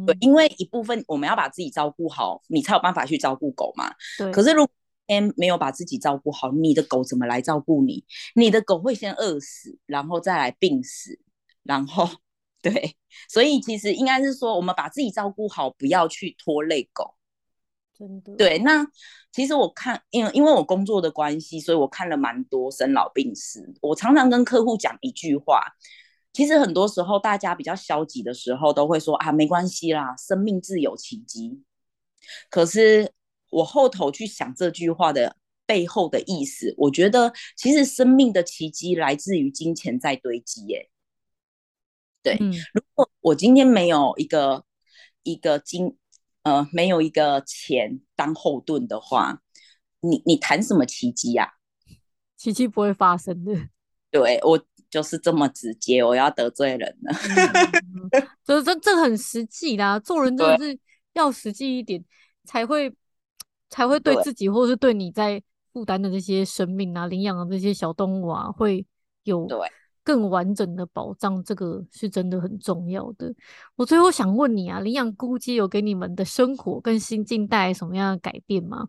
对，因为一部分我们要把自己照顾好，你才有办法去照顾狗嘛。对。可是如果没有把自己照顾好，你的狗怎么来照顾你？你的狗会先饿死，然后再来病死，然后对，所以其实应该是说，我们把自己照顾好，不要去拖累狗。真的。对，那其实我看，因为我工作的关系，所以我看了蛮多生老病死。我常常跟客户讲一句话，其实很多时候大家比较消极的时候，都会说啊，没关系啦，生命自有奇迹。可是我后头去想这句话的背后的意思，我觉得其实生命的奇迹来自于金钱在堆积耶。对，如果我今天没有没有一个钱当后盾的话，你谈什么奇迹啊？奇迹不会发生的。对，我就是这么直接，我要得罪人了。这很实际啦，做人真的是要实际一点，才会对自己或是对你在负担的这些生命啊、领养的这些小动物啊，会有更完整的保障，这个是真的很重要的。我最后想问你啊，领养咕叽有给你们的生活跟心境带来什么样的改变吗？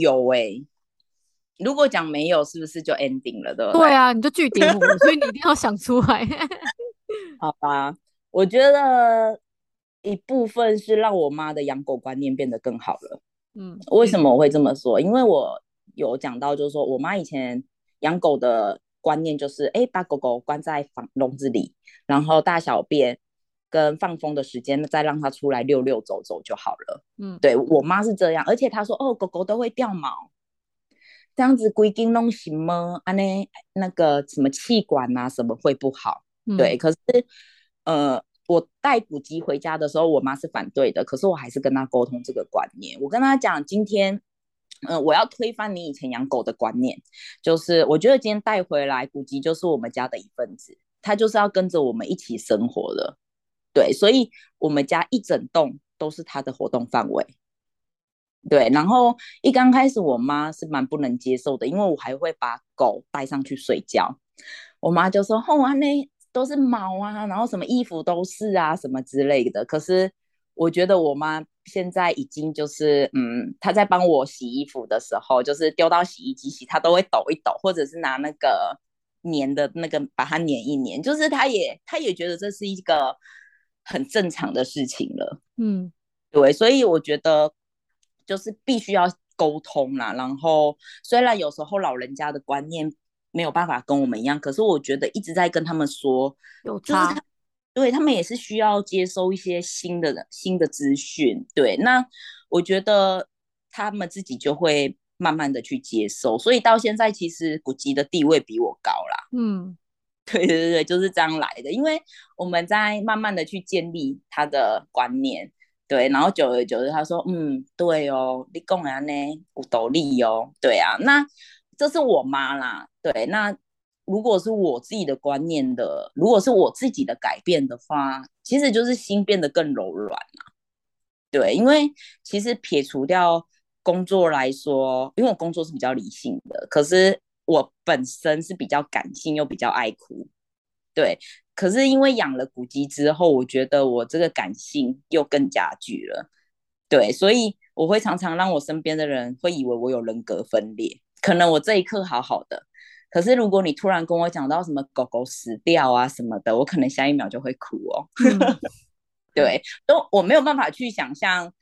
有欸，如果讲没有，是不是就 ending 了？对啊，你就句点我，所以你一定要想出来。好吧，我觉得一部分是让我妈的养狗观念变得更好了。为什么我会这么说？因为我有讲到，就是说我妈以前养狗的观念就是，把狗狗关在笼子里，然后大小便跟放风的时间再让它出来溜溜走走就好了。对，我妈是这样，而且她说，狗狗都会掉毛，这样子规定弄什么啊？那个什么气管啊什么会不好？对，可是我带古籍回家的时候，我妈是反对的，可是我还是跟她沟通这个观念。我跟她讲，今天，我要推翻你以前养狗的观念，就是我觉得今天带回来古籍就是我们家的一份子，它就是要跟着我们一起生活的。对，所以我们家一整栋都是它的活动范围。对，然后一刚开始我妈是蛮不能接受的，因为我还会把狗带上去睡觉，我妈就说：“哦，啊那。”都是毛啊，然后什么衣服都是啊什么之类的。可是我觉得我妈现在已经就是她在帮我洗衣服的时候，就是丢到洗衣机洗，她都会抖一抖，或者是拿那个粘的那个把它粘一粘，就是她也觉得这是一个很正常的事情了。对，所以我觉得就是必须要沟通啦。然后虽然有时候老人家的观念没有办法跟我们一样，可是我觉得一直在跟他们说有差，就是对他们也是需要接收一些新的资讯。对，那我觉得他们自己就会慢慢的去接受，所以到现在其实古籍的地位比我高啦。对，就是这样来的，因为我们在慢慢的去建立他的观念。对，然后久而久之他说对哦，你说的这样有道理哦。对啊，那这是我妈啦。对，那如果是我自己的观念的，如果是我自己的改变的话，其实就是心变得更柔软啦。对，因为其实撇除掉工作来说，因为我工作是比较理性的，可是我本身是比较感性又比较爱哭。对，可是因为养了古籍之后，我觉得我这个感性又更加剧了。对，所以我会常常让我身边的人会以为我有人格分裂。可能我这一刻好好的，可是如果你突然跟我讲到什么狗狗死掉啊什么的，我可能下一秒就会哭哦。对，都我没有办法去想象，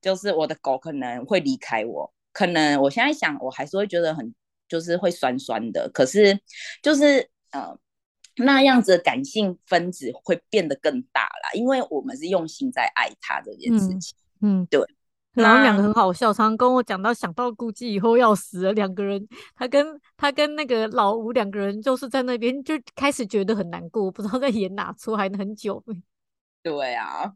就是我的狗可能会离开我，可能我现在想我还是会觉得很就是会酸酸的，可是就是那样子的感性分子会变得更大啦，因为我们是用心在爱它这件事情。对。然后两个很好笑，常常跟我讲到想到估计以后要死了，两个人他跟那个老吴两个人就是在那边就开始觉得很难过，不知道在演哪出，还很久。对啊，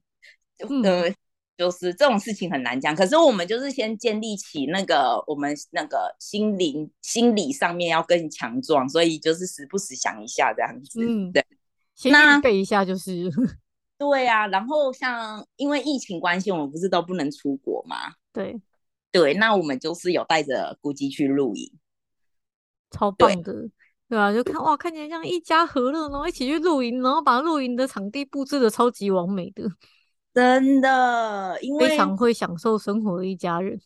就是这种事情很难讲，可是我们就是先建立起那个我们那个心理上面要更强壮，所以就是时不时想一下这样子，对，先预备一下就是。对啊，然后像因为疫情关系，我们不是都不能出国吗？对对，那我们就是有带着古迹去露营，超棒的。对啊，就看哇，看起来像一家和乐，然后一起去露营，然后把露营的场地布置的超级完美的，真的，因为非常会享受生活的一家人。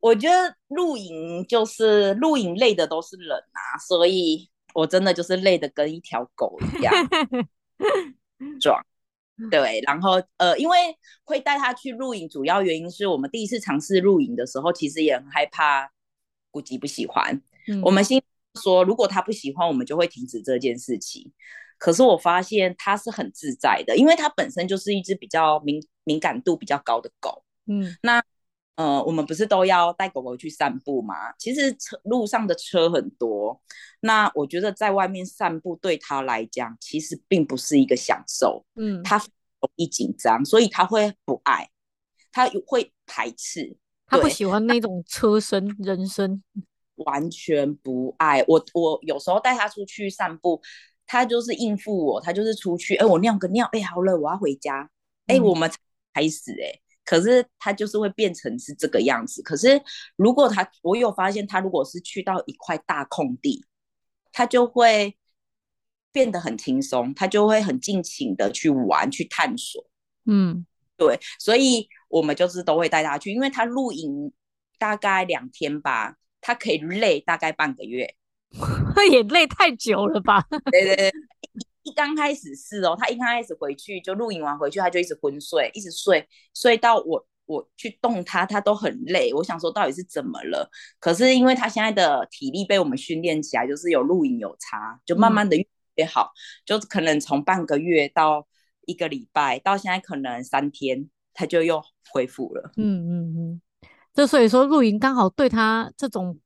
我觉得露营就是露营累的都是人啊，所以我真的就是累的跟一条狗一样，壮。对，然后因为会带他去露营，主要原因是我们第一次尝试露营的时候，其实也很害怕古吉不喜欢，我们心。说如果他不喜欢我们就会停止这件事情，可是我发现他是很自在的，因为他本身就是一只比较 敏感度比较高的狗，那我们不是都要带狗狗去散步吗？其实路上的车很多，那我觉得在外面散步对他来讲其实并不是一个享受，他容易紧张，所以他会不爱，他会排斥，他不喜欢那种车声人声，完全不爱我有时候带他出去散步，他就是应付我，他就是出去，我尿个尿，好了，我要回家，我们开始，可是他就是会变成是这个样子。可是如果我有发现他如果是去到一块大空地，他就会变得很轻松，他就会很尽情的去玩去探索，对，所以我们就是都会带他去，因为他露营大概2天吧，他可以累大概半个月，也累太久了吧？对对对，一刚开始是他一刚开始回去就露营完回去，他就一直昏睡，一直睡到我去动他，他都很累。我想说到底是怎么了？可是因为他现在的体力被我们训练起来，就是有露营有差，就慢慢的越好，就可能从半个月到1个礼拜，到现在可能3天，他就又恢复了。就所以说露营刚好对他这种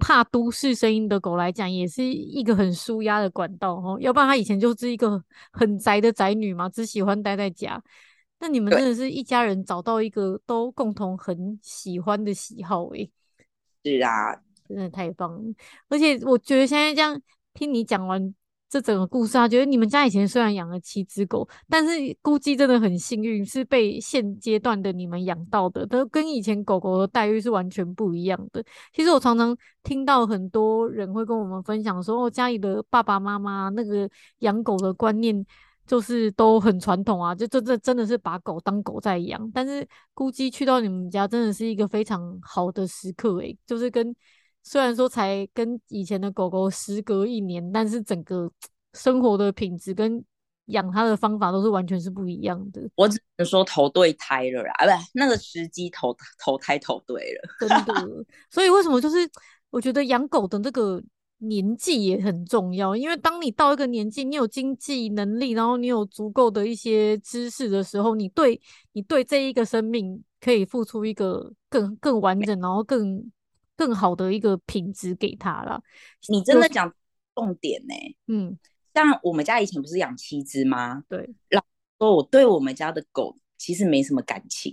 怕都市声音的狗来讲也是一个很舒压的管道，要不然他以前就是一个很宅的宅女嘛，只喜欢待在家，那你们真的是一家人找到一个都共同很喜欢的喜好，是啊，真的太棒了。而且我觉得现在这样听你讲完这整个故事啊，觉得你们家以前虽然养了7只狗，但是估计真的很幸运是被现阶段的你们养到的，都跟以前狗狗的待遇是完全不一样的。其实我常常听到很多人会跟我们分享说，家里的爸爸妈妈那个养狗的观念就是都很传统啊，就真的是把狗当狗在养，但是估计去到你们家真的是一个非常好的时刻，就是跟虽然说才跟以前的狗狗时隔1年，但是整个生活的品质跟养它的方法都是完全是不一样的。我只能说投对胎了啦，那个时机投胎投对了，真的。所以为什么就是我觉得养狗的那个年纪也很重要，因为当你到一个年纪，你有经济能力，然后你有足够的一些知识的时候，你对这一个生命可以付出一个更完整，然后更好的一个品质给他了。你真的讲重点呢，像我们家以前不是养7只吗？对，然后我对我们家的狗其实没什么感情，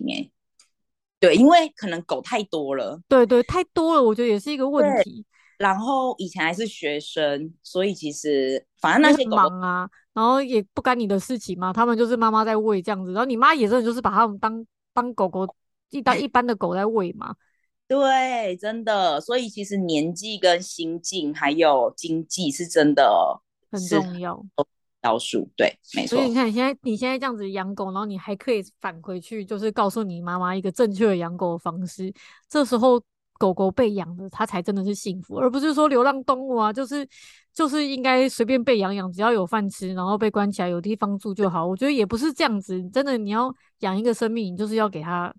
对，因为可能狗太多了，对，太多了，我觉得也是一个问题。然后以前还是学生，所以其实反正那些狗忙啊，然后也不干你的事情嘛，他们就是妈妈在喂这样子，然后你妈也真的就是把他们当狗狗当一般的狗在喂嘛。对，真的，所以其实年纪跟心境还有经济是真的很重要要素，对，没错。所以你看你现在这样子养狗，然后你还可以返回去就是告诉你妈妈一个正确的养狗的方式，这时候狗狗被养的它才真的是幸福，而不是说流浪动物啊，就是应该随便被养，只要有饭吃然后被关起来有地方住就好，我觉得也不是这样子，真的你要养一个生命，你就是要给它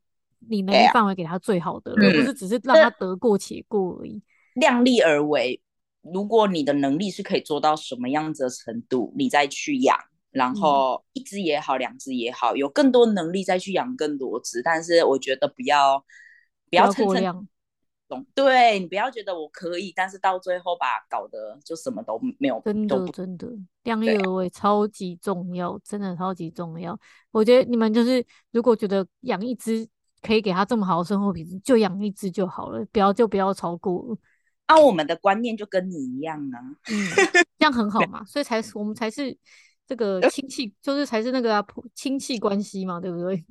你能力范围给他最好的，而不是只是让他得过且过而已。量力而为，如果你的能力是可以做到什么样子的程度，你再去养，然后1只也好，2只也好，有更多能力再去养更多只，但是我觉得不要过量，懂，对，你不要觉得我可以，但是到最后吧，搞得就什么都没有。真的真的，量力而为超级重要，真的超级重要。我觉得你们就是如果觉得养一只可以给它这么好的生活品质，就养一只就好了，不要就不要超过。啊，我们的观念就跟你一样啊，这样很好嘛，所以才我们才是这个亲戚，就是才是那个亲戚关系嘛，对不对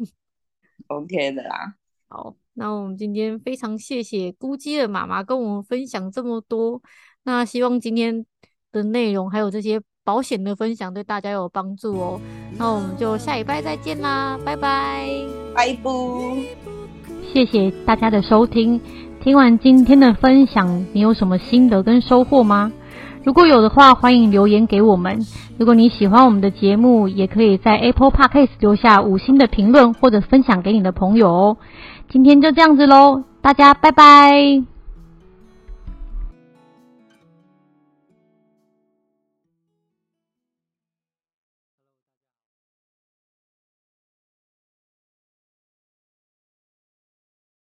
？OK 的啦。好，那我们今天非常谢谢咕叽的妈妈跟我们分享这么多，那希望今天的内容还有这些保险的分享对大家有帮助哦。那我们就下礼拜再见啦，拜拜，拜拜，谢谢大家的收听。听完今天的分享，你有什么心得跟收获吗？如果有的话，欢迎留言给我们。如果你喜欢我们的节目，也可以在 Apple Podcast 留下5星的评论，或者分享给你的朋友哦。今天就这样子咯，大家拜拜。